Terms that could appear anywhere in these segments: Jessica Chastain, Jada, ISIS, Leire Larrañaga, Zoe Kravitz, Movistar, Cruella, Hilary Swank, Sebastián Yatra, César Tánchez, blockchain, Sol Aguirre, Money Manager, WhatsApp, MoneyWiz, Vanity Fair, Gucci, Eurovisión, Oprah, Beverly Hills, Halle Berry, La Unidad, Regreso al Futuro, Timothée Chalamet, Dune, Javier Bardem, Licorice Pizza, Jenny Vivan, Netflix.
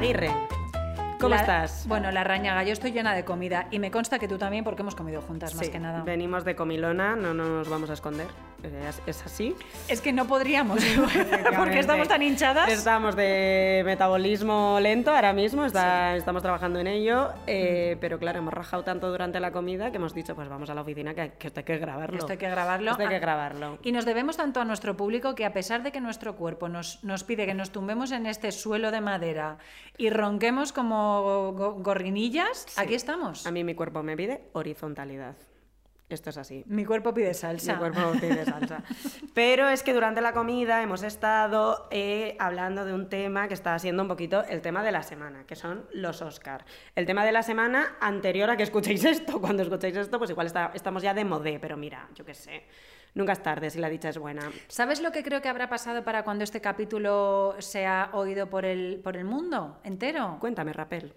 Aguirre, ¿cómo estás? Bueno, la rañaga, yo estoy llena de comida y me consta que tú también porque hemos comido juntas, más que nada. Venimos de comilona, no nos vamos a esconder. ¿Es así? Es que no podríamos, porque estamos tan hinchadas. Estamos de metabolismo lento ahora mismo, estamos trabajando en ello, pero claro, hemos rajado tanto durante la comida que hemos dicho, pues vamos a la oficina que esto hay que grabarlo. Esto hay que grabarlo. Esto hay que grabarlo. Y nos debemos tanto a nuestro público que a pesar de que nuestro cuerpo nos pide que nos tumbemos en este suelo de madera y ronquemos como gorrinillas, aquí estamos. A mí mi cuerpo me pide horizontalidad. Esto es así. Mi cuerpo pide salsa. Mi cuerpo pide salsa. Pero es que durante la comida hemos estado hablando de un tema que está siendo un poquito el tema de la semana, que son los Oscars. El tema de la semana anterior a que escuchéis esto. Cuando escuchéis esto, pues igual estamos ya de modé, pero mira, yo qué sé. Nunca es tarde si la dicha es buena. ¿Sabes lo que creo que habrá pasado para cuando este capítulo sea oído por el mundo entero? Cuéntame, Rapel.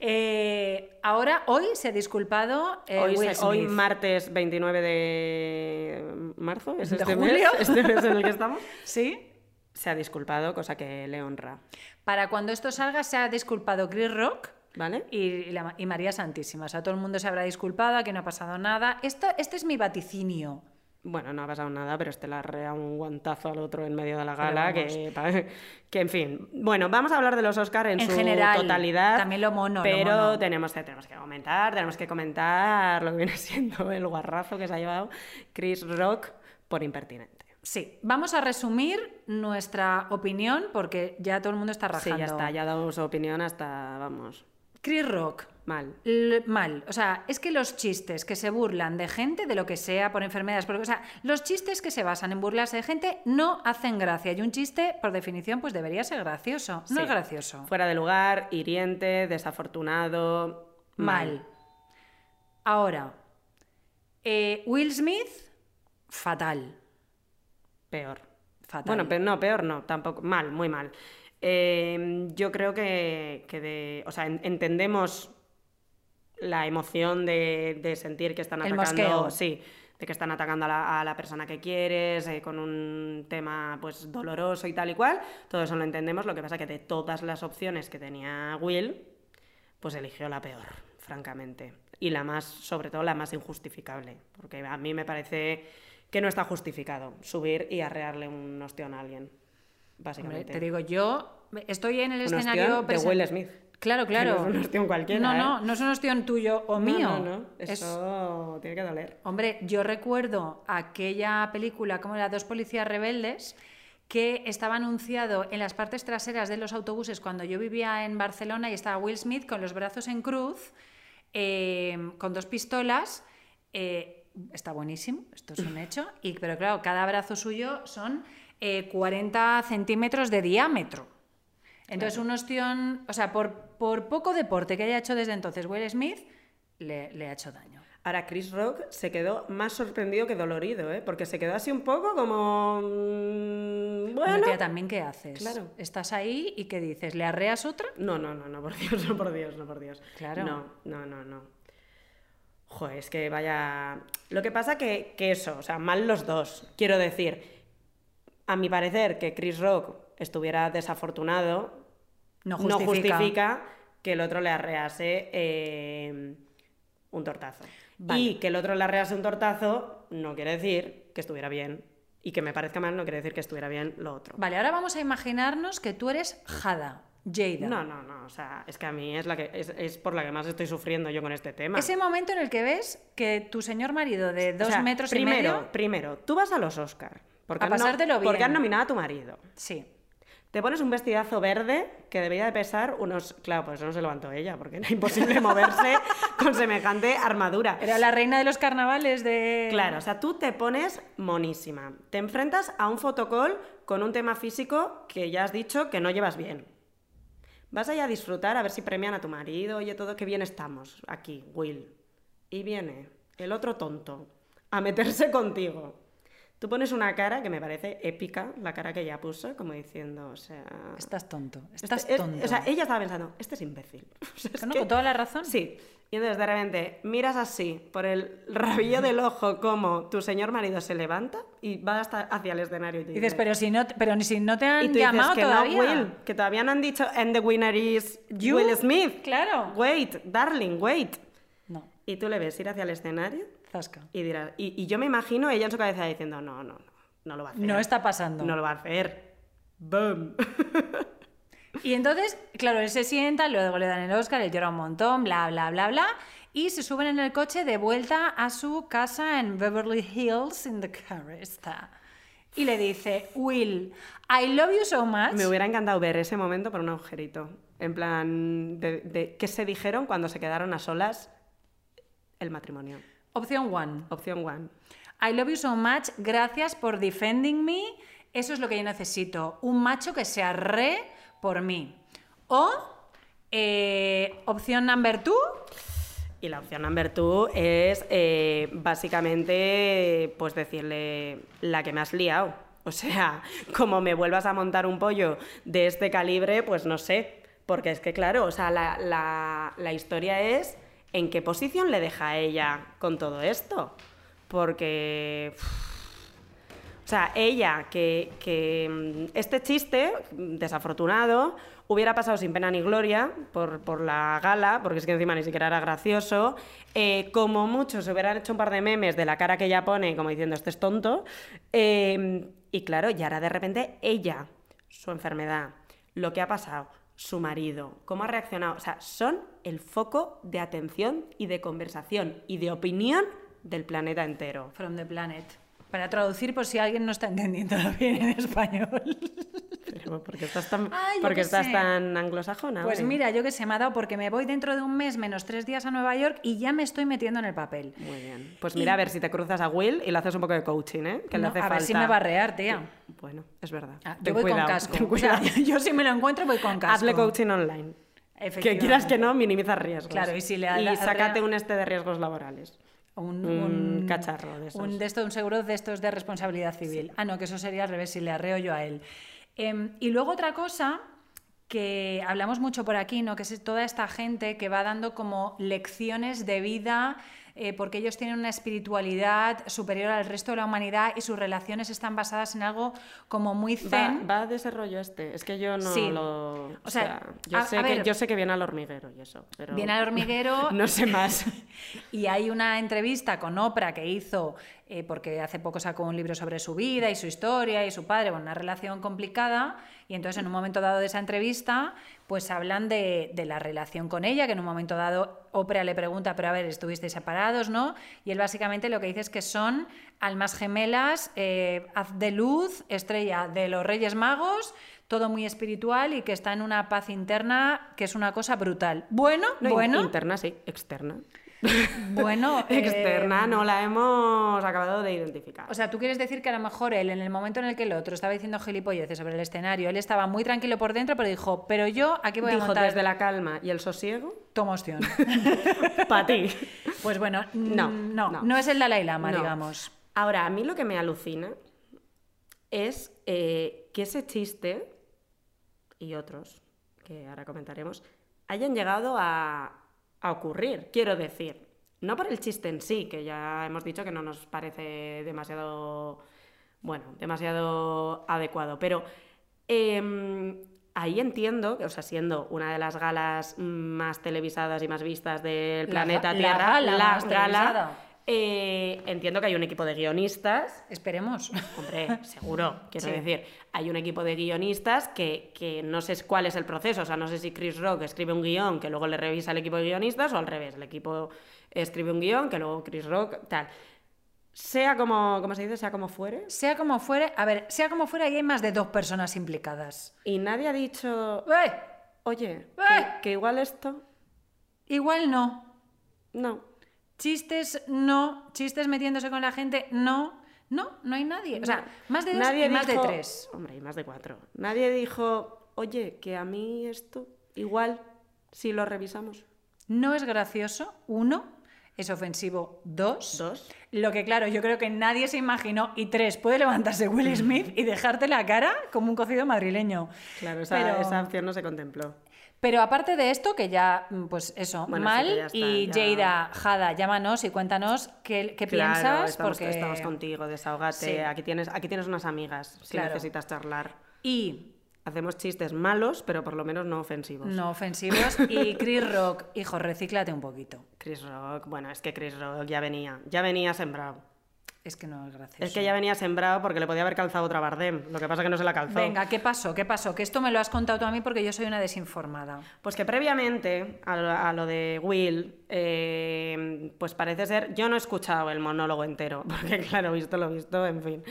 Hoy se ha disculpado Will Smith. Hoy, martes 29 de marzo, ¿es este julio? Este mes en el que estamos. Sí. Se ha disculpado, cosa que le honra. Para cuando esto salga se ha disculpado Chris Rock. ¿Vale? Y María Santísima. O sea, todo el mundo se habrá disculpado, aquí no ha pasado nada. Este es mi vaticinio. Bueno, no ha pasado nada, pero este le arrea un guantazo al otro en medio de la gala, que en fin. Bueno, vamos a hablar de los Oscars en su general, totalidad. También lo mono. Pero lo mono. Tenemos que comentar lo que viene siendo el guarrazo que se ha llevado Chris Rock por impertinente. Sí, vamos a resumir nuestra opinión porque ya todo el mundo está rajando. Sí, ya ha dado su opinión hasta, vamos... Chris Rock. Mal. O sea, es que los chistes que se burlan de gente, de lo que sea, por enfermedades... Porque, o sea, los chistes que se basan en burlarse de gente no hacen gracia. Y un chiste, por definición, pues debería ser gracioso. No es gracioso. Fuera de lugar, hiriente, desafortunado... Mal. Ahora, Will Smith, fatal. Peor. Fatal. Bueno, pero no, peor no, tampoco. Mal, muy mal. Yo creo que entendemos la emoción de sentir que están atacando, a la persona que quieres, con un tema pues doloroso y tal y cual, todo eso lo entendemos. Lo que pasa que de todas las opciones que tenía Will, pues eligió la peor, francamente, y sobre todo la más injustificable, porque a mí me parece que no está justificado subir y arrearle un ostión a alguien. Básicamente. Hombre, te digo, yo estoy en el escenario de Will Smith. Claro. No es un ostión cualquiera. No es un ostión tuyo o mío. No. Eso tiene que doler. Hombre, yo recuerdo aquella película, como era Dos policías rebeldes, que estaba anunciado en las partes traseras de los autobuses cuando yo vivía en Barcelona y estaba Will Smith con los brazos en cruz, con dos pistolas. Está buenísimo, esto es un hecho. Pero claro, cada brazo suyo son... 40 centímetros de diámetro. Entonces, un ostión... O sea, por poco deporte que haya hecho desde entonces Will Smith, le ha hecho daño. Ahora, Chris Rock se quedó más sorprendido que dolorido, ¿eh? Porque se quedó así un poco como... Bueno, tía, también, ¿qué haces? Claro. ¿Estás ahí y qué dices? ¿Le arreas otra? No, por Dios. Claro. No. Joder, es que vaya... Lo que pasa que eso, o sea, mal los dos, quiero decir... A mi parecer, que Chris Rock estuviera desafortunado no justifica que el otro le arrease un tortazo. Vale. Y que el otro le arrease un tortazo no quiere decir que estuviera bien. Y que me parezca mal no quiere decir que estuviera bien lo otro. Vale, ahora vamos a imaginarnos que tú eres Jada. No, o sea, es que a mí es por la que más estoy sufriendo yo con este tema. Ese momento en el que ves que tu señor marido de 2 metros y medio... Primero, tú vas a los Oscars. Porque a pasártelo bien. Porque han nominado a tu marido. Sí. Te pones un vestidazo verde que debía de pesar unos... Claro, por eso no se levantó ella, porque era imposible moverse con semejante armadura. Era la reina de los carnavales de... Claro, o sea, tú te pones monísima. Te enfrentas a un fotocall con un tema físico que ya has dicho que no llevas bien. Vas allá a disfrutar, a ver si premian a tu marido. Oye, todo, qué bien estamos aquí, Will. Y viene el otro tonto a meterse contigo. Tú pones una cara que me parece épica, la cara que ella puso, como diciendo, o sea... Estás tonto, estás tonto. O sea, ella estaba pensando, este es imbécil. O sea, es que... ¿Con toda la razón? Sí. Y entonces, de repente, miras así, por el rabillo del ojo, como tu señor marido se levanta y va hasta hacia el escenario. Y dices, pero si no te han llamado todavía. Y tú dices, que no, Will, que todavía no han dicho, and the winner is you? Will Smith. Claro. Wait, darling, wait. No. Y tú le ves ir hacia el escenario... Y dirás, y yo me imagino ella en su cabeza diciendo, no lo va a hacer. No está pasando. No lo va a hacer. ¡Boom! Y entonces, claro, él se sienta, luego le dan el Oscar, le llora un montón, bla, bla, bla, bla, y se suben en el coche de vuelta a su casa en Beverly Hills, in the car está. Y le dice, Will, I love you so much. Me hubiera encantado ver ese momento por un agujerito. En plan, de qué se dijeron cuando se quedaron a solas el matrimonio. Opción 1. I love you so much, gracias por defending me, eso es lo que yo necesito, un macho que se arre por mí. O opción number 2. Y la opción number 2 es básicamente pues decirle la que me has liado. O sea, como me vuelvas a montar un pollo de este calibre, pues no sé, porque es que claro, o sea, la historia es... ¿En qué posición le deja a ella con todo esto? Porque... O sea, ella, que este chiste desafortunado hubiera pasado sin pena ni gloria por la gala, porque es que encima ni siquiera era gracioso, como mucho se hubieran hecho un par de memes de la cara que ella pone, como diciendo, este es tonto, y claro, y ahora de repente ella, su enfermedad, lo que ha pasado... su marido, cómo ha reaccionado, o sea, son el foco de atención y de conversación y de opinión del planeta entero. From the planet. Para traducir por si alguien no está entendiendo bien en español. Pero ¿por qué estás tan, tan anglosajona? Pues mira, yo que sé, me ha dado porque me voy dentro de un mes menos 3 días a Nueva York y ya me estoy metiendo en el papel. Muy bien. Pues mira, a ver si te cruzas a Will y le haces un poco de coaching, ¿eh? Que no, le hace falta. A ver si me va a rear, tía. Sí. Bueno, es verdad. Ah, yo voy cuidado, con casco. O sea, yo si me lo encuentro voy con casco. Hazle coaching online. Que quieras que no, minimiza riesgos. Claro, y si le y sácate un de riesgos laborales. Un cacharro de estos. Un seguro de estos de responsabilidad civil. Sí. Ah, no, que eso sería al revés, si le arreo yo a él. Y luego otra cosa que hablamos mucho por aquí, ¿no? Que es toda esta gente que va dando como lecciones de vida porque ellos tienen una espiritualidad superior al resto de la humanidad y sus relaciones están basadas en algo como muy zen. Va de ese rollo este. Es que yo no sí. lo... yo sé que viene al hormiguero y eso. Pero... Viene al hormiguero... no sé más. Y hay una entrevista con Oprah que hizo... porque hace poco sacó un libro sobre su vida y su historia y su padre, bueno, una relación complicada, y entonces en un momento dado de esa entrevista, pues hablan de la relación con ella, que en un momento dado Oprah le pregunta, pero a ver, estuvisteis separados, ¿no? Y él básicamente lo que dice es que son almas gemelas, haz de luz, estrella de los Reyes Magos, todo muy espiritual y que está en una paz interna que es una cosa brutal. Bueno. Interna, sí, externa. Bueno, externa no la hemos acabado de identificar. O sea, tú quieres decir que a lo mejor él, en el momento en el que el otro estaba diciendo gilipolleces sobre el escenario, él estaba muy tranquilo por dentro, pero dijo, pero yo aquí voy a montar... desde la calma y el sosiego... Toma opción. Para ti. Pues bueno, no es el Dalai Lama, digamos. Ahora, a mí lo que me alucina es que ese chiste y otros, que ahora comentaremos, hayan llegado a ocurrir, quiero decir, no por el chiste en sí, que ya hemos dicho que no nos parece demasiado adecuado, pero ahí entiendo que, o sea, siendo una de las galas más televisadas y más vistas del planeta Tierra, la gala entiendo que hay un equipo de guionistas, esperemos, hombre, seguro, quiero decir, hay un equipo de guionistas que no sé cuál es el proceso, o sea, no sé si Chris Rock escribe un guión que luego le revisa el equipo de guionistas o al revés, el equipo escribe un guión que luego Chris Rock, tal. Sea como, ¿cómo se dice? Sea como fuere. Sea como fuere, a ver, sea como fuera, y hay más de 2 personas implicadas. Y nadie ha dicho, oye, que igual esto. Igual no. Chistes metiéndose con la gente, no hay nadie. O sea, más de 2 y más de 3. Hombre, y más de 4. Nadie dijo, oye, que a mí esto, igual, si lo revisamos. No es gracioso, 1. es ofensivo 2. Lo que, claro, yo creo que nadie se imaginó. Y 3, puede levantarse Will Smith y dejarte la cara como un cocido madrileño. Claro, esa opción no se contempló. Pero aparte de esto, que ya, pues eso, bueno, mal, sí, ya está, y ya... Jada, llámanos y cuéntanos qué claro, piensas. Estamos contigo, desahógate. Sí. Aquí tienes unas amigas si necesitas charlar. Y... hacemos chistes malos, pero por lo menos no ofensivos. No ofensivos. Y Chris Rock, hijo, recíclate un poquito. Chris Rock, bueno, es que Chris Rock ya venía sembrado. Es que no es gracioso. Es que ya venía sembrado porque le podía haber calzado otra Bardem. Lo que pasa es que no se la calzó. Venga, ¿qué pasó? Que esto me lo has contado tú a mí porque yo soy una desinformada. Pues que previamente a lo de Will, pues parece ser... Yo no he escuchado el monólogo entero, porque claro, visto, en fin.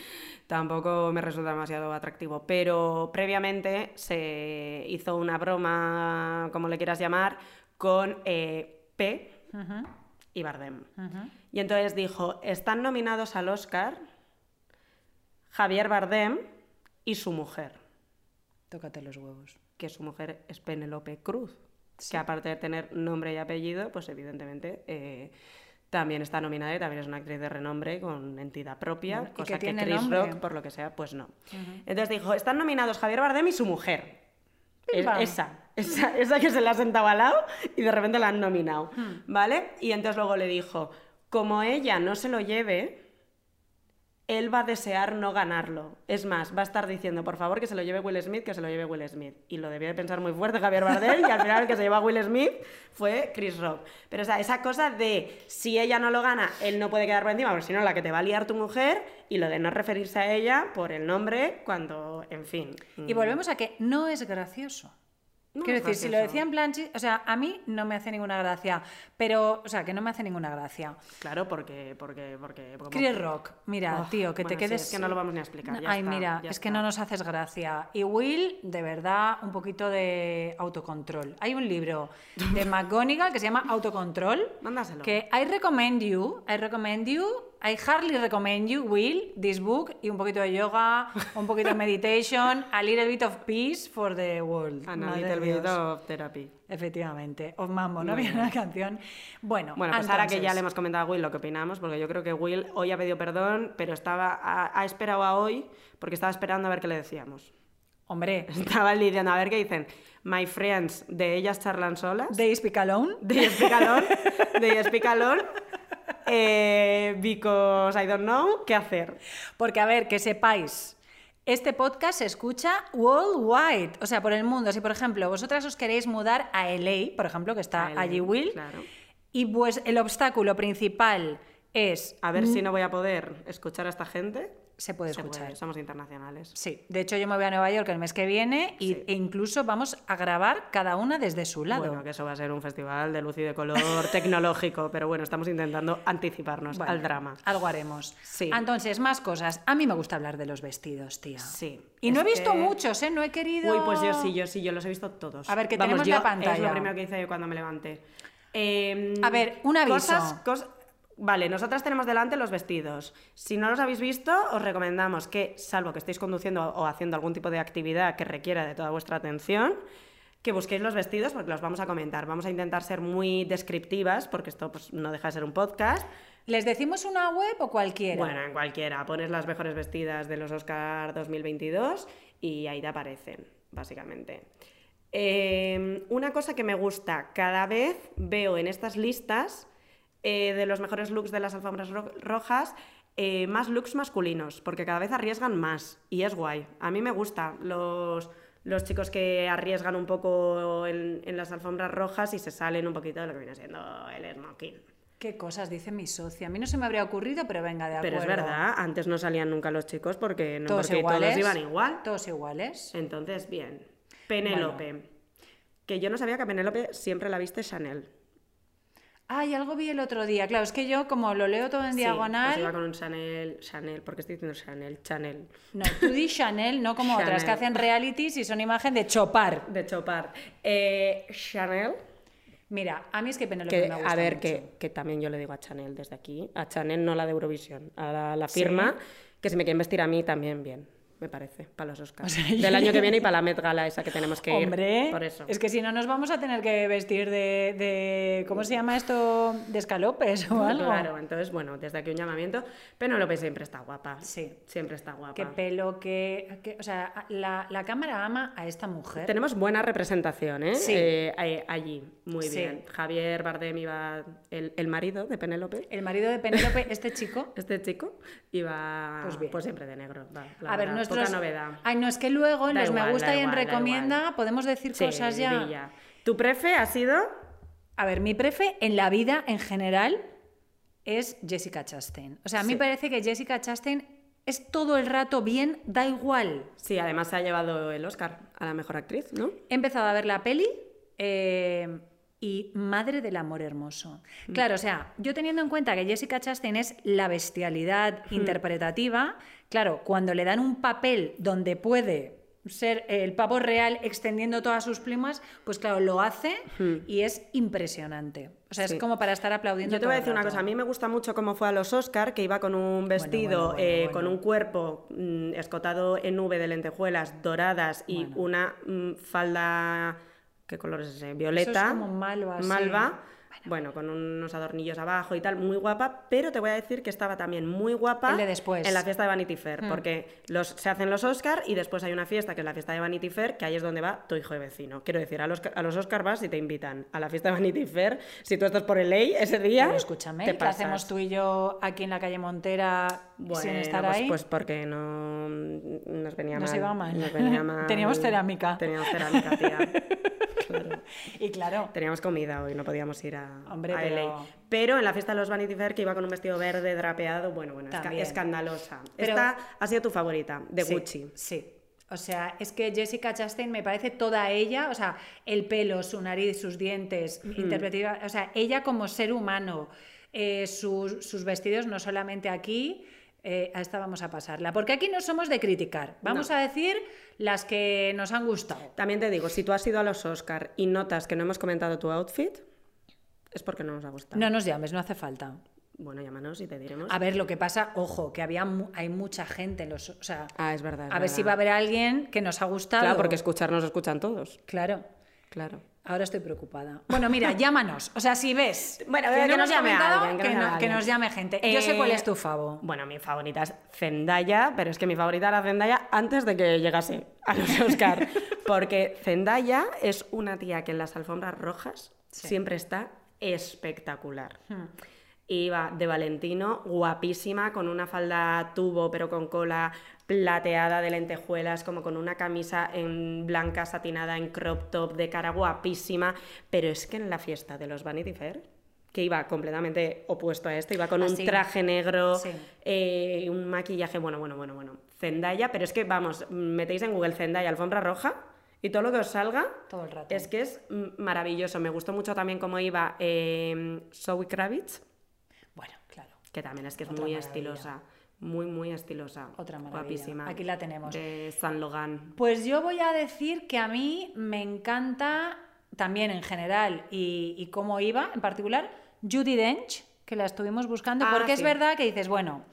Tampoco me resulta demasiado atractivo. Pero previamente se hizo una broma, como le quieras llamar, con P... Uh-huh. y Bardem. Uh-huh. Y entonces dijo, están nominados al Oscar Javier Bardem y su mujer. Tócate los huevos. Que su mujer es Penélope Cruz, sí. Que aparte de tener nombre y apellido, pues evidentemente también está nominada y también es una actriz de renombre con entidad propia, bueno, cosa que Chris Rock, por lo que sea, pues no. Uh-huh. Entonces dijo, están nominados Javier Bardem y su mujer. Esa que se la ha sentado al lado y de repente la han nominado, ¿vale? Y entonces luego le dijo, como ella no se lo lleve, él va a desear no ganarlo. Es más, va a estar diciendo, por favor, que se lo lleve Will Smith, que se lo lleve Will Smith. Y lo debió de pensar muy fuerte Javier Bardem y al final el que se llevó a Will Smith fue Chris Rock. Pero o sea, esa cosa de si ella no lo gana, él no puede quedar por encima, porque si no, la que te va a liar tu mujer... Y lo de no referirse a ella por el nombre cuando, en fin... Y volvemos a que no es gracioso. Quiero decir, si lo decía en plan... O sea, a mí no me hace ninguna gracia, pero... O sea, que no me hace ninguna gracia. Claro, porque Chris Rock, mira, tío, que bueno, te quedes... Sí, es que no lo vamos ni a explicar. Ya está. Que no nos haces gracia. Y Will, de verdad, un poquito de autocontrol. Hay un libro de McGonigal que se llama Autocontrol. Mándaselo. Que I recommend you... I hardly recommend you, Will, this book, y un poquito de yoga, un poquito de meditation, a little bit of peace for the world. And a little bit of therapy. Efectivamente. Of Mambo, ¿no? Viene una canción. Bueno, pues entonces... ahora que ya le hemos comentado a Will lo que opinamos, porque yo creo que Will hoy ha pedido perdón, pero ha esperado a hoy, porque estaba esperando a ver qué le decíamos. Hombre. Estaba diciendo, a ver qué dicen. My friends, de ellas charlan solas. They speak alone. Because I don't know qué hacer. Porque, a ver, que sepáis, este podcast se escucha worldwide, o sea, por el mundo. Si, por ejemplo, vosotras os queréis mudar a LA, por ejemplo, que está LA, allí Will, claro. Y pues el obstáculo principal es... A ver si no voy a poder escuchar a esta gente... Se puede escuchar. Somos internacionales. Sí. De hecho, yo me voy a Nueva York el mes que viene e incluso vamos a grabar cada una desde su lado. Bueno, que eso va a ser un festival de luz y de color tecnológico, pero bueno, estamos intentando anticiparnos al drama. Algo haremos. Sí. Entonces, más cosas. A mí me gusta hablar de los vestidos, tía. Sí. Y no he visto muchos, ¿eh? No he querido... Uy, pues yo los he visto todos. A ver, que tenemos la pantalla. Es lo primero que hice yo cuando me levanté. A ver, un aviso. Vale, nosotras tenemos delante los vestidos. Si no los habéis visto, os recomendamos que, salvo que estéis conduciendo o haciendo algún tipo de actividad que requiera de toda vuestra atención, que busquéis los vestidos porque los vamos a comentar. Vamos a intentar ser muy descriptivas porque esto pues, no deja de ser un podcast. ¿Les decimos una web o cualquiera? Bueno, en cualquiera. Pones las mejores vestidas de los Oscar 2022 y ahí te aparecen, básicamente. Una cosa que me gusta, cada vez veo en estas listas... de los mejores looks de las alfombras rojas, más looks masculinos, porque cada vez arriesgan más y es guay. A mí me gusta los chicos que arriesgan un poco en las alfombras rojas y se salen un poquito de lo que viene siendo el smoking. Qué cosas dice mi socia. A mí no se me habría ocurrido, pero venga, de acuerdo. Pero es verdad, antes no salían nunca los chicos porque todos iban igual. Todos iguales. Entonces, bien. Penélope. Bueno. Que yo no sabía que a Penélope siempre la viste Chanel. Ay, algo vi el otro día. Claro, es que yo, como lo leo todo en diagonal... Sí, iba con un Chanel... ¿Por qué estoy diciendo Chanel? No, tú di Chanel, no como Chanel. Otras que hacen realities y son imagen de chopar. Chanel... Mira, a mí es que Penélope me gusta. A ver, mucho. Que también yo le digo a Chanel desde aquí. A Chanel, no la de Eurovisión. A la firma, que si me quieren vestir a mí, también bien. me parece, para los Oscars. O sea, del año que viene y para la Met Gala esa que tenemos que ir. Por eso. Es que si no nos vamos a tener que vestir de ¿cómo se llama esto? De escalopes o algo. Claro, entonces, bueno, desde aquí un llamamiento. Penélope siempre está guapa. Sí. Siempre está guapa. Qué pelo, qué... O sea, la cámara ama a esta mujer. Tenemos buena representación, ¿eh? Sí. Allí, muy bien. Javier Bardem iba... El marido de Penélope. El marido de Penélope, este chico, iba... Pues siempre de negro. A ver, nuestra novedad. Ay, no, es que luego en los me gusta y en recomienda podemos decir cosas ya. ¿Tu prefe ha sido...? A ver, mi prefe en la vida en general es Jessica Chastain. O sea, a mí parece que Jessica Chastain es todo el rato bien, da igual. Sí, además se ha llevado el Oscar a la mejor actriz, ¿no? He empezado a ver la peli y madre del amor hermoso. Claro, o sea, yo teniendo en cuenta que Jessica Chastain es la bestialidad interpretativa, claro, cuando le dan un papel donde puede ser el pavo real extendiendo todas sus plumas, pues claro, lo hace y es impresionante. O sea, es como para estar aplaudiendo. Yo te voy a decir una cosa, a mí me gusta mucho cómo fue a los Oscar, que iba con un vestido, con un cuerpo escotado en V de lentejuelas doradas y una falda... ¿Qué color es ese? Violeta. Eso es como malva. Bueno, con unos adornillos abajo y tal, muy guapa, pero te voy a decir que estaba también muy guapa el de después. En la fiesta de Vanity Fair, porque se hacen los Oscar y después hay una fiesta que es la fiesta de Vanity Fair, que ahí es donde va tu hijo de vecino. Quiero decir, a los Oscar vas y te invitan a la fiesta de Vanity Fair, si tú estás por el ley ese día. Pero escúchame, ¿qué hacemos tú y yo aquí en la calle Montera sin estar ahí? Pues porque no nos venía mal. Nos venía mal. Teníamos cerámica. Teníamos cerámica, tía. Claro. Y claro, teníamos comida hoy, no podíamos ir a LA. Pero en la fiesta de los Vanity Fair, que iba con un vestido verde drapeado, bueno, escandalosa. Pero... Esta ha sido tu favorita, de Gucci. Sí. O sea, es que Jessica Chastain me parece toda ella, o sea, el pelo, su nariz, sus dientes, interpretativa, o sea, ella como ser humano, sus vestidos, no solamente aquí. A esta vamos a pasarla, porque aquí no somos de criticar, vamos a decir las que nos han gustado. También te digo, si tú has ido a los Oscar y notas que no hemos comentado tu outfit, es porque no nos ha gustado. No nos llames, no hace falta. Bueno, llámanos y te diremos. A ver, lo que pasa, ojo, que hay mucha gente en los... O sea, es verdad. A ver si va a haber alguien que nos ha gustado. Claro, porque escucharnos escuchan todos. Claro. Ahora estoy preocupada. Bueno, mira, llámanos. O sea, si ves que nos llame alguien, que nos llame gente. Yo sé cuál es tu favo. Bueno, mi favorita es Zendaya, pero es que mi favorita era Zendaya antes de que llegase a los Oscar. Porque Zendaya es una tía que en las alfombras rojas siempre está espectacular. Iba de Valentino, guapísima, con una falda tubo pero con cola plateada de lentejuelas, como con una camisa en blanca satinada en crop top, de cara guapísima, pero es que en la fiesta de los Vanity Fair, que iba completamente opuesto a esto, iba con un traje negro, un maquillaje, bueno, Zendaya, pero es que vamos, metéis en Google Zendaya alfombra roja y todo lo que os salga todo el rato. Es que es maravilloso. Me gustó mucho también cómo iba Zoe Kravitz. Bueno, claro. Que también es que es otra muy maravilla. Estilosa. Muy, muy estilosa. Otra maravilla. Guapísima. Aquí la tenemos. De San Logan. Pues yo voy a decir que a mí me encanta también en general y cómo iba en particular Judi Dench, que la estuvimos buscando, porque es verdad que dices, bueno,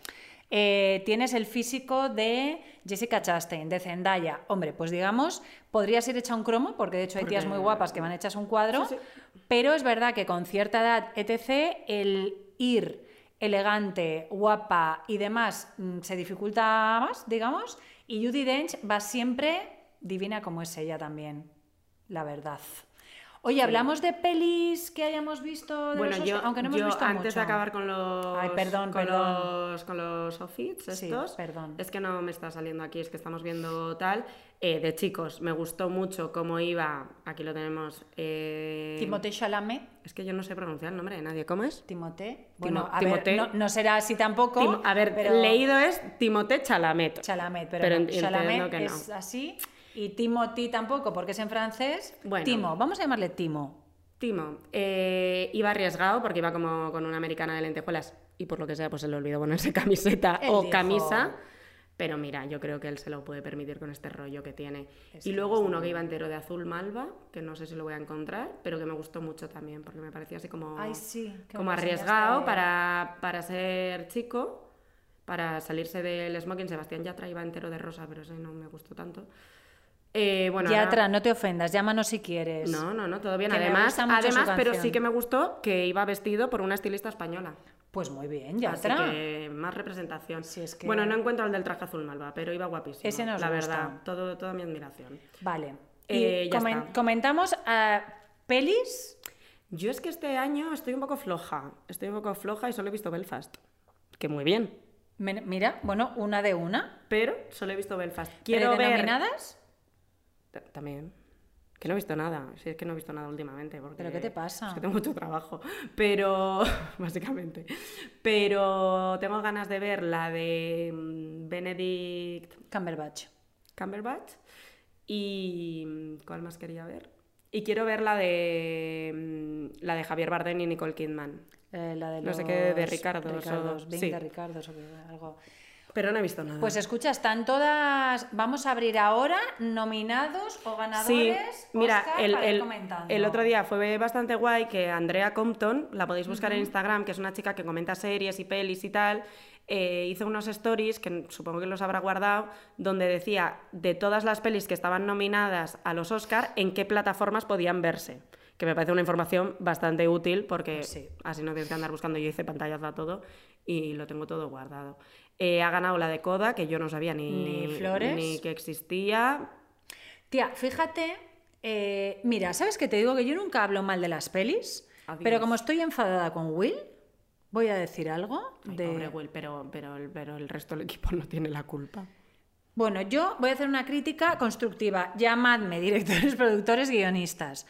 tienes el físico de Jessica Chastain, de Zendaya. Hombre, pues digamos, podría ser hecha un cromo, porque de hecho hay tías muy guapas que van hechas un cuadro, pero es verdad que con cierta edad, etc., el ir elegante, guapa y demás se dificulta más, digamos, y Judi Dench va siempre divina como es ella también, la verdad. Oye, ¿hablamos de pelis que hayamos visto? Aunque no hemos visto mucho. Antes de acabar con los... Ay, perdón. Con los outfits estos. Sí, perdón. Es que no me está saliendo aquí, es que estamos viendo tal. De chicos, me gustó mucho cómo iba... Aquí lo tenemos... Timothée Chalamet. Es que yo no sé pronunciar el nombre de nadie. ¿Cómo es? Timothée. Bueno, Timothée. Ver, no será así tampoco. Leído es Timothée Chalamet. Chalamet, pero Chalamet que no. Es así... Y Timothy tampoco, porque es en francés. Bueno, Timo, vamos a llamarle Timo. Timo. Iba arriesgado porque iba como con una americana de lentejuelas y por lo que sea pues se le olvidó ponerse camiseta camisa. Pero mira, yo creo que él se lo puede permitir con este rollo que tiene. Y luego uno que iba entero de azul malva, que no sé si lo voy a encontrar, pero que me gustó mucho también porque me parecía así como arriesgado para ser chico. para salirse del smoking. Sebastián Yatra iba entero de rosa, pero ese no me gustó tanto. Bueno, Yatra, ahora... no te ofendas, llámanos si quieres. No, todo bien. Además, pero sí que me gustó que iba vestido por una estilista española. Pues muy bien, Yatra. Así que más representación. Si es que... Bueno, no encuentro el del traje azul malva, pero iba guapísimo. Ese nos gusta. La verdad, toda mi admiración. Vale. Y comentamos pelis. Yo es que este año estoy un poco floja. Y solo he visto Belfast. Que muy bien. Mira, bueno, una. Pero solo he visto Belfast. Quiero ver... ¿Nominadas? También. Que no he visto nada. Sí, es que no he visto nada últimamente. Porque... ¿Pero qué te pasa? Es que tengo mucho trabajo. Pero... básicamente. Pero tengo ganas de ver la de Benedict... Cumberbatch. Y... ¿cuál más quería ver? Y quiero ver la de Javier Bardem y Nicole Kidman. La de los... no sé qué, de Ricardo. Sí. Ricardo, algo... Pero no he visto nada. Pues escucha, están todas... Vamos a abrir ahora nominados o ganadores. Sí, mira, Oscar, el otro día fue bastante guay que Andrea Compton, la podéis buscar en Instagram, que es una chica que comenta series y pelis y tal, hizo unos stories, que supongo que los habrá guardado, donde decía de todas las pelis que estaban nominadas a los Oscar, en qué plataformas podían verse. Que me parece una información bastante útil, porque sí, así no tienes que andar buscando. Yo hice pantallazo a todo y lo tengo todo guardado. Ha ganado la de Coda, que yo no sabía ni flores, ni que existía. Tía, fíjate, mira, ¿sabes qué te digo? Que yo nunca hablo mal de las pelis, adiós, pero como estoy enfadada con Will, voy a decir algo. Ay, pobre Will, pero el resto del equipo no tiene la culpa. Bueno, yo voy a hacer una crítica constructiva. Llamadme directores, productores, guionistas.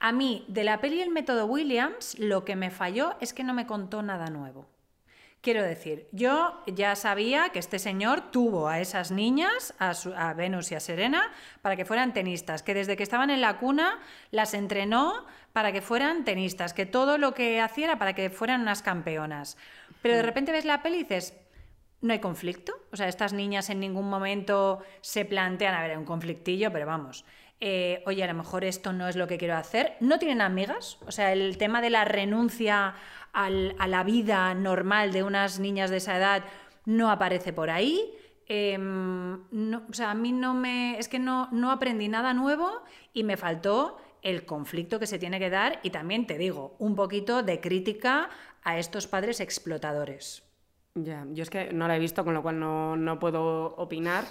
A mí, de la peli El método Williams, lo que me falló es que no me contó nada nuevo. Quiero decir, yo ya sabía que este señor tuvo a esas niñas, a Venus y a Serena, para que fueran tenistas, que desde que estaban en la cuna las entrenó para que fueran tenistas, que todo lo que hacía era para que fueran unas campeonas. Pero de repente ves la peli y dices... no hay conflicto, o sea, estas niñas en ningún momento se plantean, a ver, un conflictillo, pero vamos, oye, a lo mejor esto no es lo que quiero hacer, no tienen amigas, o sea, el tema de la renuncia a la vida normal de unas niñas de esa edad no aparece por ahí, no, o sea, a mí no aprendí nada nuevo y me faltó el conflicto que se tiene que dar y también, te digo, un poquito de crítica a estos padres explotadores. Ya, yo es que no la he visto, con lo cual no puedo opinar.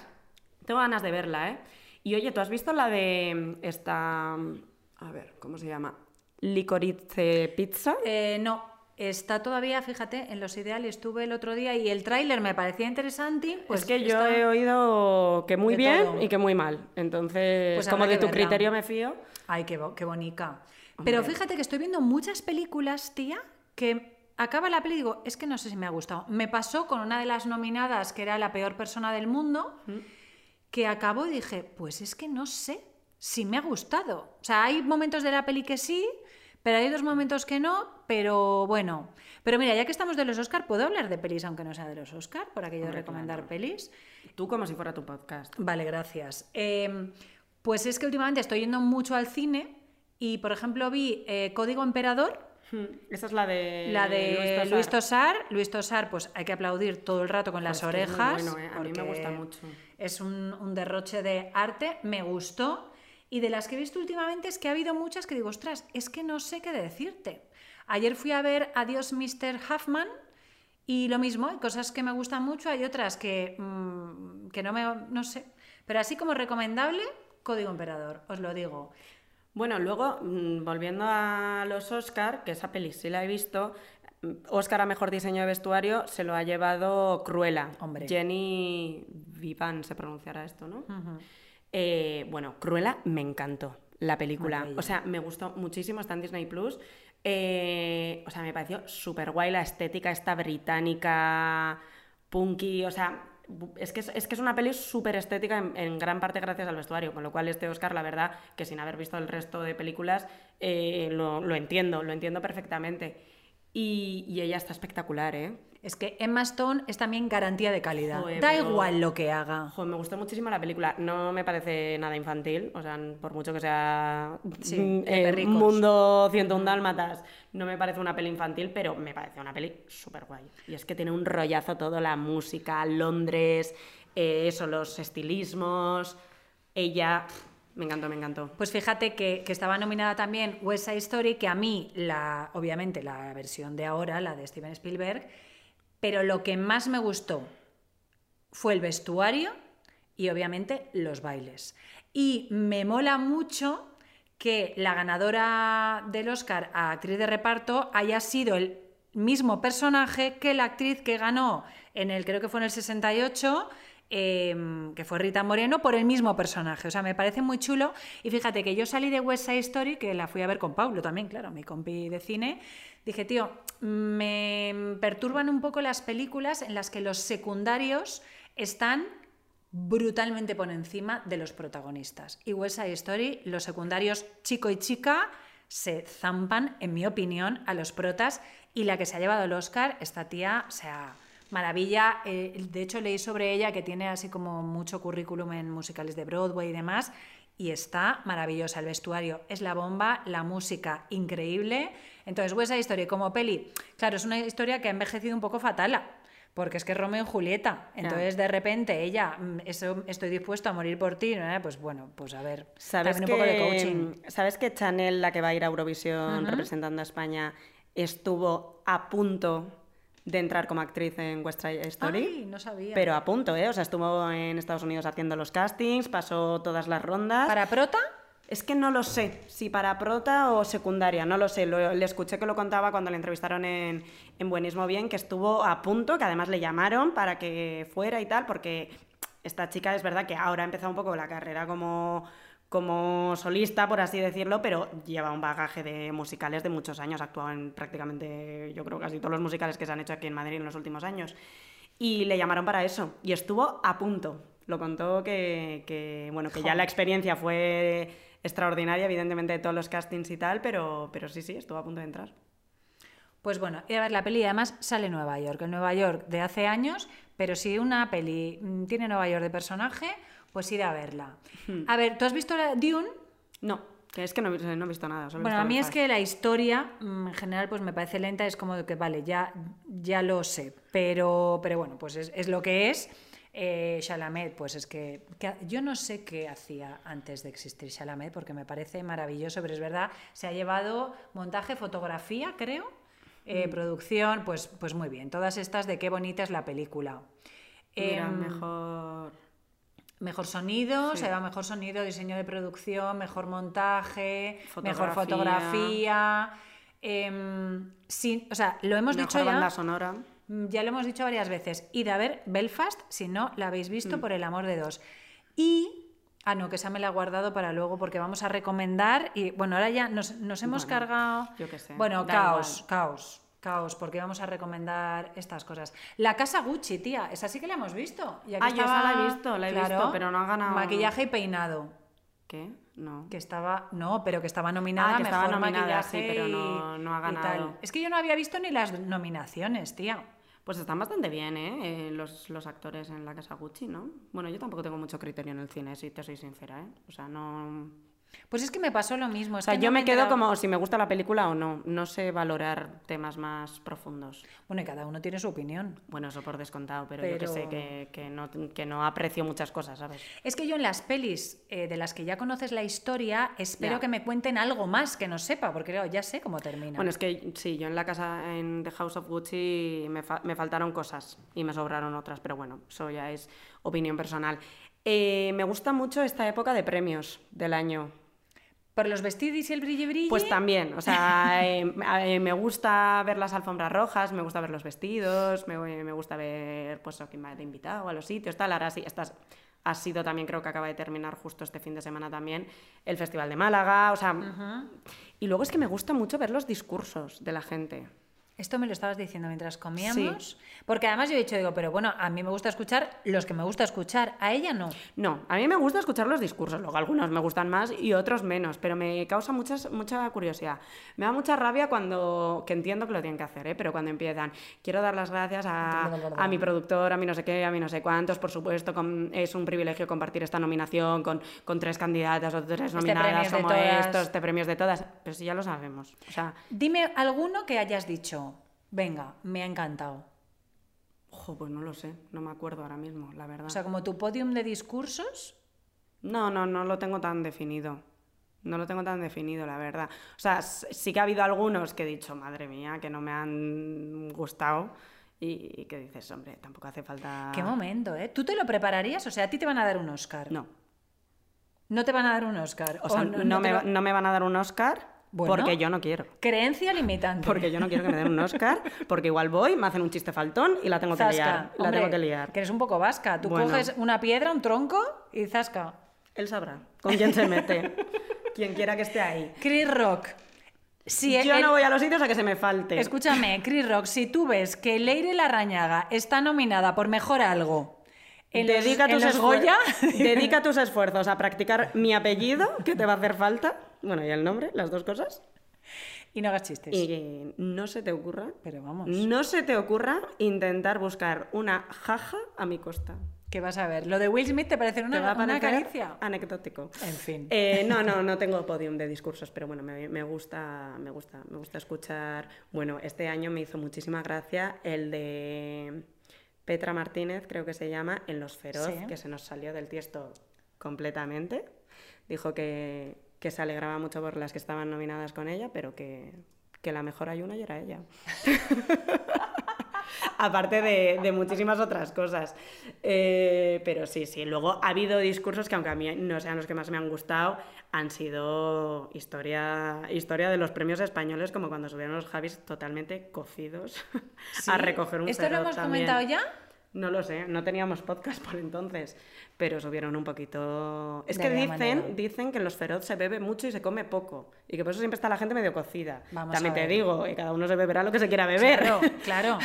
Tengo ganas de verla, ¿eh? Y oye, ¿tú has visto la de esta... a ver, ¿cómo se llama? ¿Licorice Pizza? No, está todavía, fíjate, en los ideales. Estuve el otro día y el tráiler me parecía interesante. Pues es que yo he oído que muy bien todo, y que muy mal. Entonces, pues como de tu criterio me fío. Ay, qué bonita. Hombre. Pero fíjate que estoy viendo muchas películas, tía, que... acaba la peli y digo, es que no sé si me ha gustado. Me pasó con una de las nominadas, que era La peor persona del mundo, que acabó y dije, pues es que no sé si me ha gustado. O sea, hay momentos de la peli que sí, pero hay otros momentos que no, pero bueno. Pero mira, ya que estamos de los Oscar, ¿puedo hablar de pelis aunque no sea de los Oscar? Por aquello de recomendar pelis. Tú como si fuera tu podcast. Vale, gracias. Pues es que últimamente estoy yendo mucho al cine y, por ejemplo, vi Código Emperador. Esa es la de Luis Tosar, pues hay que aplaudir todo el rato con las orejas. Es muy bueno, a mí me gusta mucho. Es un derroche de arte, me gustó. Y de las que he visto últimamente es que ha habido muchas que digo, ostras, es que no sé qué decirte. Ayer fui a ver Adiós, Mr. Huffman, y lo mismo, hay cosas que me gustan mucho, hay otras que no sé. Pero así como recomendable, Código Emperador, os lo digo. Bueno, luego, volviendo a los Oscar, que esa peli sí la he visto, Oscar a Mejor Diseño de Vestuario se lo ha llevado Cruella. Hombre. Jenny Vivan se pronunciará esto, ¿no? Uh-huh. Bueno, Cruella me encantó, la película. O sea, me gustó muchísimo, está en Disney+. O sea, me pareció súper guay la estética esta británica, punky, o sea... Es que es una peli súper estética en gran parte gracias al vestuario, con lo cual este Oscar, la verdad, que sin haber visto el resto de películas, lo entiendo perfectamente. Y ella está espectacular, ¿eh? Es que Emma Stone es también garantía de calidad. Joder, da igual lo que haga. Joder, me gustó muchísimo la película. No me parece nada infantil. O sea, por mucho que sea sí, Mundo 101 Dálmatas, no me parece una peli infantil, pero me parece una peli súper guay. Y es que tiene un rollazo todo. La música, Londres, eso, los estilismos... Ella... Me encantó, me encantó. Pues fíjate que estaba nominada también West Side Story, que a mí, obviamente, la versión de ahora, la de Steven Spielberg, pero lo que más me gustó fue el vestuario y, obviamente, los bailes. Y me mola mucho que la ganadora del Oscar a actriz de reparto haya sido el mismo personaje que la actriz que ganó en el, creo que fue en el 68... que fue Rita Moreno, por el mismo personaje. O sea, me parece muy chulo. Y fíjate que yo salí de West Side Story, que la fui a ver con Pablo también, claro, mi compi de cine. Dije, tío, me perturban un poco las películas en las que los secundarios están brutalmente por encima de los protagonistas. Y West Side Story, los secundarios chico y chica se zampan, en mi opinión, a los protas. Y la que se ha llevado el Oscar, esta tía, o sea... Maravilla, de hecho leí sobre ella que tiene así como mucho currículum en musicales de Broadway y demás, y está maravillosa. El vestuario es la bomba, la música increíble. Entonces, West Side Story como peli, claro, es una historia que ha envejecido un poco fatal, porque es que es Romeo y Julieta. Entonces, de repente, ella, eso, estoy dispuesto a morir por ti, ¿no? Pues bueno, pues a ver, ¿sabes también que, un poco de coaching? ¿Sabes que Chanel, la que va a ir a Eurovisión representando a España, estuvo a punto de entrar como actriz en West Side Story? Ay, no sabía. Pero a punto, ¿eh? O sea, estuvo en Estados Unidos haciendo los castings, pasó todas las rondas. ¿Para prota? Es que no lo sé, si para prota o secundaria, no lo sé. Le escuché que lo contaba cuando le entrevistaron en Buenismo Bien, que estuvo a punto, que además le llamaron para que fuera y tal, porque esta chica es verdad que ahora ha empezado un poco la carrera como solista, por así decirlo, pero lleva un bagaje de musicales de muchos años, ha actuado en prácticamente, yo creo, casi todos los musicales que se han hecho aquí en Madrid en los últimos años, y le llamaron para eso, y estuvo a punto. Lo contó que ya la experiencia fue extraordinaria, evidentemente, de todos los castings y tal, pero sí, estuvo a punto de entrar. Pues bueno, y a ver, la peli además sale en Nueva York, el Nueva York de hace años, pero si una peli tiene Nueva York de personaje... Pues ir a verla. A ver, ¿tú has visto la Dune? No, es que no he visto nada. Solo bueno, a mí es que la historia, en general, pues me parece lenta. Es como que, vale, ya lo sé. Pero bueno, pues es lo que es. Chalamet, pues es que... Yo no sé qué hacía antes de existir Chalamet, porque me parece maravilloso, pero es verdad, se ha llevado montaje, fotografía, creo, producción, pues muy bien. Todas estas de qué bonita es la película. Mira, mejor sonido, sí. Se lleva mejor sonido, diseño de producción, mejor montaje, mejor fotografía. O sea, lo hemos dicho ya. Mejor banda sonora. Ya lo hemos dicho varias veces. Id a ver Belfast, si no la habéis visto, por el amor de Dios. Y. Ah, no, que esa me la he guardado para luego, porque vamos a recomendar. Y bueno, ahora ya nos hemos cargado. Yo qué sé. Bueno, caos, porque vamos a recomendar estas cosas. La casa Gucci, tía, esa sí que la hemos visto. Y aquí estaba... yo la he visto, pero no ha ganado. Maquillaje y peinado. ¿Qué? No. Que estaba nominada, que mejor estaba nominada, maquillaje, sí, pero no ha ganado. Es que yo no había visto ni las nominaciones, tía. Pues están bastante bien, ¿eh? Los actores en la casa Gucci, ¿no? Bueno, yo tampoco tengo mucho criterio en el cine, si te soy sincera, ¿eh? O sea, no... Pues es que me pasó lo mismo. Es o sea, que yo me quedo como si me gusta la película o no. No sé valorar temas más profundos. Bueno, y cada uno tiene su opinión. Bueno, eso por descontado, pero... yo que sé que no aprecio muchas cosas, ¿sabes? Es que yo en las pelis de las que ya conoces la historia, espero que me cuenten algo más que no sepa, porque ya sé cómo termina. Bueno, es que sí, yo en la casa, en The House of Gucci, me faltaron cosas y me sobraron otras, pero bueno, eso ya es opinión personal. Me gusta mucho esta época de premios del año. ¿Por los vestidos y el brille? Pues también, o sea, me gusta ver las alfombras rojas, me gusta ver los vestidos, me gusta ver pues a quién me ha invitado a los sitios, tal. Ahora sí, ha sido también, creo que acaba de terminar justo este fin de semana también, el Festival de Málaga, o sea... Y luego es que me gusta mucho ver los discursos de la gente. Esto me lo estabas diciendo mientras comíamos, sí. Porque además yo he dicho, digo, pero bueno, a mí me gusta escuchar los que me gusta escuchar, a ella no. No, a mí me gusta escuchar los discursos, luego algunos me gustan más y otros menos, pero me causa mucha curiosidad. Me da mucha rabia cuando, que entiendo que lo tienen que hacer, ¿eh? Pero cuando empiezan, quiero dar las gracias a mi productor, a mi no sé qué, a mi no sé cuántos, por supuesto, es un privilegio compartir esta nominación con tres candidatas o tres nominadas como estos, este premio es de todas, pero si ya lo sabemos. O sea, dime alguno que hayas dicho. Venga, me ha encantado. Ojo, pues no lo sé, no me acuerdo ahora mismo, la verdad. O sea, ¿como tu podium de discursos? No lo tengo tan definido. No lo tengo tan definido, la verdad. O sea, sí que ha habido algunos que he dicho, madre mía, que no me han gustado y que dices, hombre, tampoco hace falta... Qué momento, ¿eh? ¿Tú te lo prepararías? O sea, ¿a ti te van a dar un Oscar? No. ¿No te van a dar un Oscar? O sea, no me van a dar un Oscar... Bueno, porque yo no quiero. Creencia limitante. Porque yo no quiero que me den un Oscar, porque igual voy, me hacen un chiste faltón y la tengo que liar. La tengo que liar. Que eres un poco vasca. Tú coges una piedra, un tronco y zasca. Él sabrá con quién se mete. Quien quiera que esté ahí. Chris Rock. Si yo no voy a los sitios a que se me falte. Escúchame, Chris Rock, si tú ves que Leire Larrañaga está nominada por mejor algo... Dedica tus esfuerzos a practicar mi apellido, que te va a hacer falta. Bueno, y el nombre, las dos cosas. Y no hagas chistes. Y no se te ocurra, pero vamos. No se te ocurra intentar buscar una jaja a mi costa. Que vas a ver. Lo de Will Smith te parece una caricia. Anecdótico. En fin. No tengo podium de discursos, pero bueno, me gusta escuchar. Bueno, este año me hizo muchísima gracia el de Petra Martínez, creo que se llama, en Los Feroz, sí, que se nos salió del tiesto completamente. Dijo que se alegraba mucho por las que estaban nominadas con ella, pero que la mejor hay una y era ella. Aparte de muchísimas otras cosas. Pero sí, luego ha habido discursos que aunque a mí no sean los que más me han gustado, han sido historia de los premios españoles, como cuando subieron los Javis totalmente cocidos, ¿sí?, a recoger un ¿Esto lo hemos también. Comentado ya? No lo sé, no teníamos podcast por entonces, pero subieron un poquito... Es que dicen que en Los Feroz se bebe mucho y se come poco, y que por eso siempre está la gente medio cocida. Vamos También te digo, y cada uno se beberá lo que se quiera beber. Claro.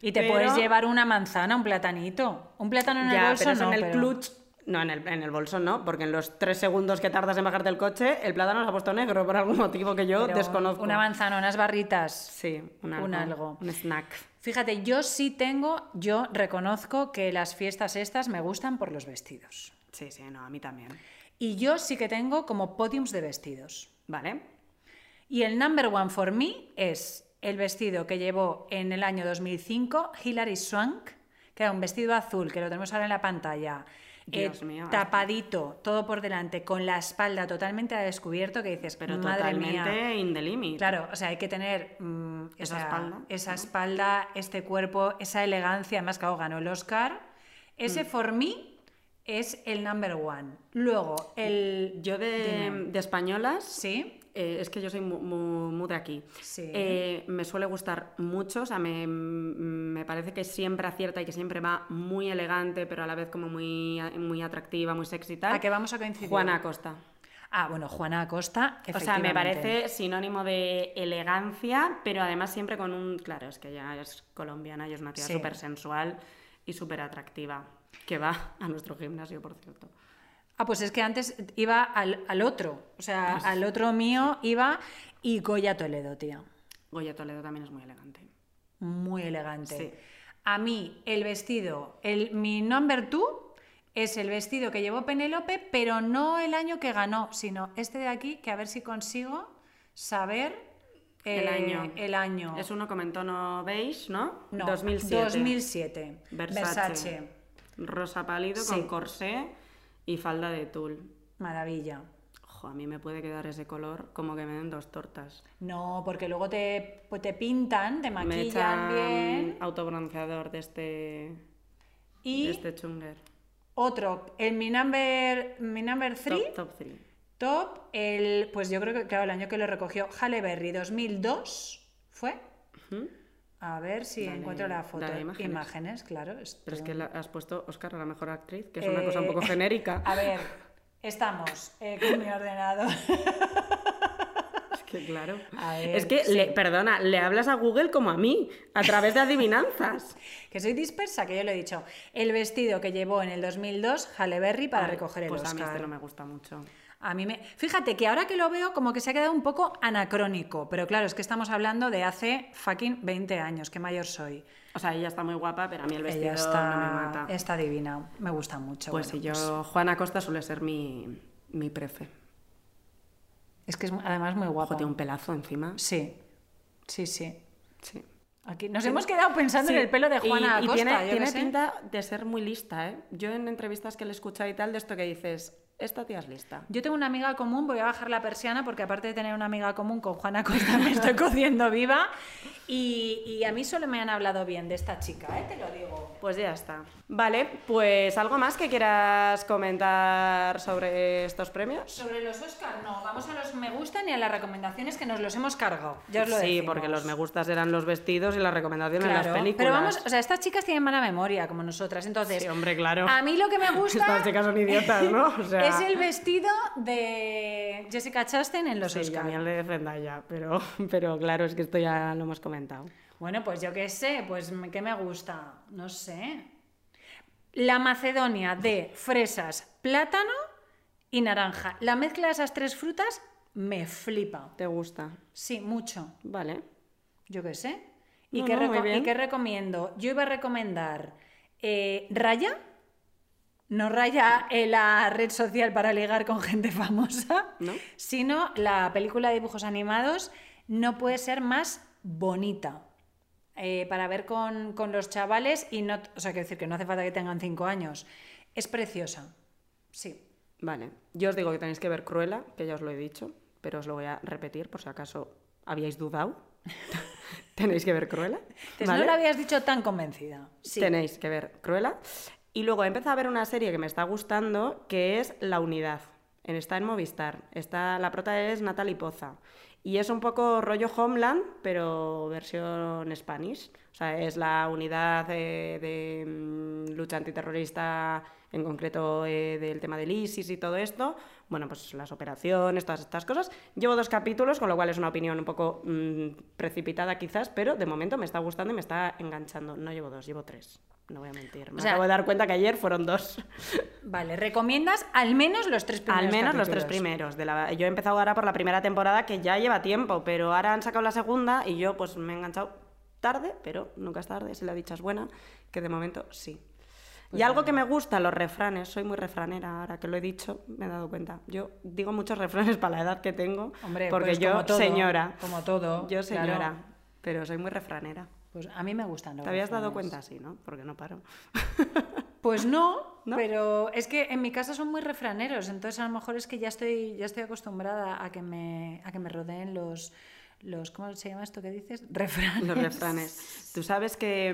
Y te puedes llevar una manzana, un platanito. Un plátano en el bolso pero no, en el clutch... No, en el bolso no, porque en los 3 segundos que tardas en bajarte del coche, el plátano se ha puesto negro por algún motivo que yo desconozco. Una manzana, unas barritas. Sí, un algo. Un snack. Fíjate, yo reconozco que las fiestas estas me gustan por los vestidos. Sí, no, a mí también. Y yo sí que tengo como podiums de vestidos. Vale. Y el number one for me es el vestido que llevó en el año 2005 Hilary Swank, que era un vestido azul, que lo tenemos ahora en la pantalla. Dios mío, tapadito, todo por delante, con la espalda totalmente a descubierto, que dices, pero madre totalmente mía, in the limit. Claro, o sea, hay que tener esa espalda, este cuerpo, esa elegancia. Además, claro, ganó el Oscar. Ese for me es el number one. Luego, yo de españolas, sí. Es que yo soy muy de aquí. Sí. Me suele gustar mucho, o sea, me parece que siempre acierta y que siempre va muy elegante, pero a la vez como muy, muy atractiva, muy sexy y tal. ¿A qué vamos a coincidir? Juana Acosta. Ah, bueno, Juana Acosta, efectivamente. O sea, me parece sinónimo de elegancia, pero además siempre con un... Claro, es que ella es colombiana y es una tía súper sensual y súper atractiva, que va a nuestro gimnasio, por cierto. Ah, pues es que antes iba al otro, o sea, al otro mío iba, y Goya Toledo, tía. Goya Toledo también es muy elegante. Muy elegante. Sí. A mí el vestido, mi number two es el vestido que llevó Penélope, pero no el año que ganó, sino este de aquí, que a ver si consigo saber el año. Es uno con tono beige, ¿no? No, 2007. Versace. Rosa pálido con corsé. Y falda de tul. Maravilla. Ojo, a mí me puede quedar ese color como que me den 2 tortas. No, porque luego te pintan, te maquillan bien. Autobronceador de este chunger. Otro, mi number 3. Top 3. Pues yo creo que, claro, el año que lo recogió Halle Berry, 2002, ¿fue? Uh-huh. A ver si encuentro la foto. Imágenes, claro. Pero es que has puesto Oscar a la mejor actriz, que es una cosa un poco genérica. A ver, estamos con mi ordenador. Es Que claro. Él, es que, sí. le hablas a Google como a mí, a través de adivinanzas. Que soy dispersa, que yo lo he dicho. El vestido que llevó en el 2002 Halle Berry para recoger el Oscar. Pues a mí este no me gusta mucho. A mí me... Fíjate que ahora que lo veo como que se ha quedado un poco anacrónico, pero claro, es que estamos hablando de hace fucking 20 años, qué mayor soy. O sea, ella está muy guapa, pero a mí el vestido no me mata. Está divina, me gusta mucho. Pues bueno, si yo... Juana Acosta suele ser mi prefe. Es que es además muy guapa. Tiene un pelazo encima. Sí, sí, sí. Sí. Aquí nos hemos quedado pensando en el pelo de Juana Acosta. Y tiene pinta de ser muy lista, ¿eh? Yo en entrevistas que le he escuchado y tal, de esto que dices, esta tía es lista. Yo tengo una amiga común, voy a bajar la persiana porque aparte de tener una amiga común con Juana Acosta me estoy cociendo viva. Y a mí solo me han hablado bien de esta chica, ¿eh? Te lo digo. Pues ya está. Vale, pues ¿algo más que quieras comentar sobre estos premios? Sobre los Oscar, no. Vamos a los me gustan y a las recomendaciones que nos los hemos cargado. Ya os lo decimos. Porque los me gustas eran los vestidos y las recomendaciones de las películas. Pero vamos, o sea, estas chicas tienen mala memoria, como nosotras. Entonces, sí, hombre, claro. A mí lo que me gusta... Estas chicas son idiotas, ¿no? O sea... Es el vestido de Jessica Chastain en los Oscar. Sí, el de Zendaya, pero claro, es que esto ya lo hemos comentado. Bueno, pues yo qué sé, pues ¿qué me gusta? No sé. La macedonia de fresas, plátano y naranja. La mezcla de esas tres frutas me flipa. ¿Te gusta? Sí, mucho. Vale. Yo qué sé. ¿Y, qué recomiendo? Yo iba a recomendar Raya. No Raya, la red social para ligar con gente famosa, ¿no? Sino la película de dibujos animados No Puede Ser Más Bonita, para ver con los chavales y no, o sea, quiero decir que no hace falta que tengan 5 años. Es preciosa, sí. Vale, yo os digo que tenéis que ver Cruella, que ya os lo he dicho, pero os lo voy a repetir por si acaso habíais dudado. Tenéis que ver Cruella. ¿Vale? No lo habías dicho tan convencida. Sí. Tenéis que ver Cruella. Y luego he empezado a ver una serie que me está gustando, que es La Unidad. Está en Movistar. La prota es Natalie Poza. Y es un poco rollo Homeland, pero versión Spanish. O sea, es la unidad de lucha antiterrorista, en concreto del tema del ISIS y todo esto. Bueno, pues las operaciones, todas estas cosas. Llevo 2 capítulos, con lo cual es una opinión un poco precipitada quizás, pero de momento me está gustando y me está enganchando. No llevo 2, llevo 3. No voy a mentir, me acabo de dar cuenta que ayer fueron 2. Vale, recomiendas al menos los 3 primeros. Al menos capítulos. Los 3 primeros. Yo he empezado ahora por la primera temporada, que ya lleva tiempo, pero ahora han sacado la segunda y yo pues me he enganchado tarde, pero nunca es tarde, si la dicha es buena, que de momento sí. Pues y algo que me gusta, los refranes. Soy muy refranera, ahora que lo he dicho, me he dado cuenta. Yo digo muchos refranes para la edad que tengo, hombre, porque pues yo, como todo, señora. Como todo. Yo, señora, claro. Pero soy muy refranera. Pues a mí me gustan los refranes. Te habías dado cuenta, sí, ¿no? Porque no paro. Pues no, pero es que en mi casa son muy refraneros, entonces a lo mejor es que ya estoy acostumbrada a que me rodeen los ¿cómo se llama esto que dices? Refranes. Los refranes. Tú sabes que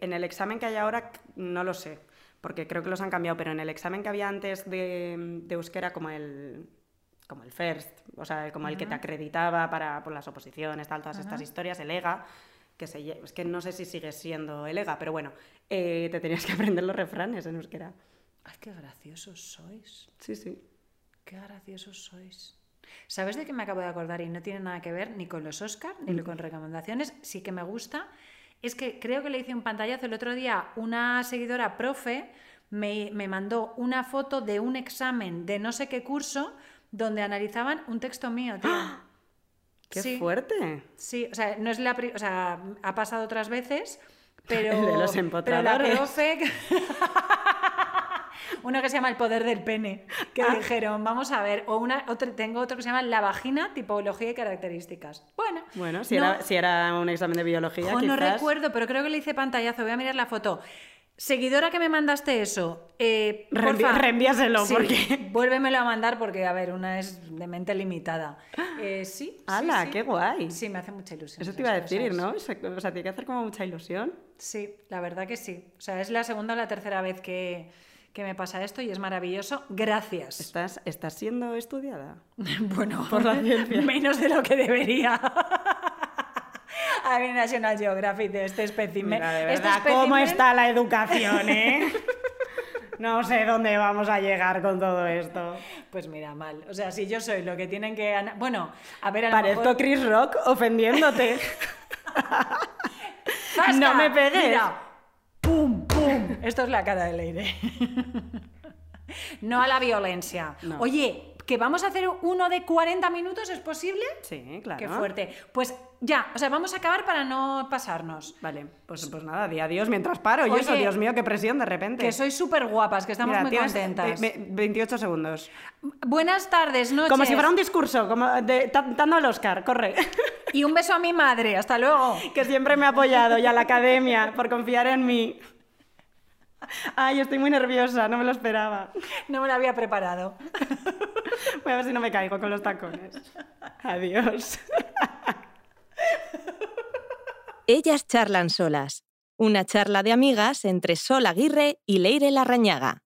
en el examen que hay ahora, no lo sé, porque creo que los han cambiado, pero en el examen que había antes de euskera, como el first, o sea, como el que te acreditaba por las oposiciones, tal, todas estas historias, el EGA, es que no sé si sigue siendo el EGA, pero bueno, te tenías que aprender los refranes en euskera. ¡Ay, qué graciosos sois! Sí, sí. ¡Qué graciosos sois! ¿Sabes de qué me acabo de acordar? Y no tiene nada que ver ni con los Oscar, ni con recomendaciones, sí que me gusta. Es que creo que le hice un pantallazo el otro día, una seguidora profe me mandó una foto de un examen de no sé qué curso donde analizaban un texto mío, tío. ¡Ah! ¡Qué fuerte! Sí, o sea, no es o sea, ha pasado otras veces, pero... El de los empotradores. Pero la profe... Uno que se llama El Poder del Pene, que dijeron, vamos a ver, tengo otro que se llama La Vagina, Tipología y Características. Bueno, si era un examen de biología, quizás... No recuerdo, pero creo que le hice pantallazo, voy a mirar la foto. Seguidora que me mandaste eso, porfa, reenvíaselo, porque... Vuélvemelo a mandar porque, a ver, una es de mente limitada. Sí. ¡Hala, qué guay! Sí, me hace mucha ilusión. Eso te iba a decir, ¿no? O sea, tiene que hacer como mucha ilusión. Sí, la verdad que sí. O sea, es la segunda o la tercera vez que me pasa esto y es maravilloso. Gracias. ¿Estás siendo estudiada? Bueno, por la ciencia. Menos de lo que debería. A ver, National Geographic, de este espécimen. Mira, de verdad, ¿cómo está la educación, eh? No sé dónde vamos a llegar con todo esto. Pues mira, mal. O sea, si yo soy lo que tienen que ganar... Bueno, a ver... A Parezco mejor... Chris Rock ofendiéndote. ¡No me pegues! Mira. ¡Pum, pum! Esto es la cara de Leire. No a la violencia. No. Oye, ¿que vamos a hacer uno de 40 minutos? ¿Es posible? Sí, claro. Qué fuerte. Pues ya, o sea, vamos a acabar para no pasarnos. Vale, pues nada, di adiós mientras paro. Oye, y eso, Dios mío, qué presión de repente. Que sois súper guapas, que estamos muy contentas. 28 segundos. Buenas tardes, noches. Como si fuera un discurso, como dando al Oscar, corre. Y un beso a mi madre, hasta luego. Que siempre me ha apoyado, y a la academia, por confiar en mí. Ay, estoy muy nerviosa, no me lo esperaba. No me lo había preparado. Voy a ver si no me caigo con los tacones. Adiós. Ellas charlan solas. Una charla de amigas entre Sol Aguirre y Leire Larrañaga.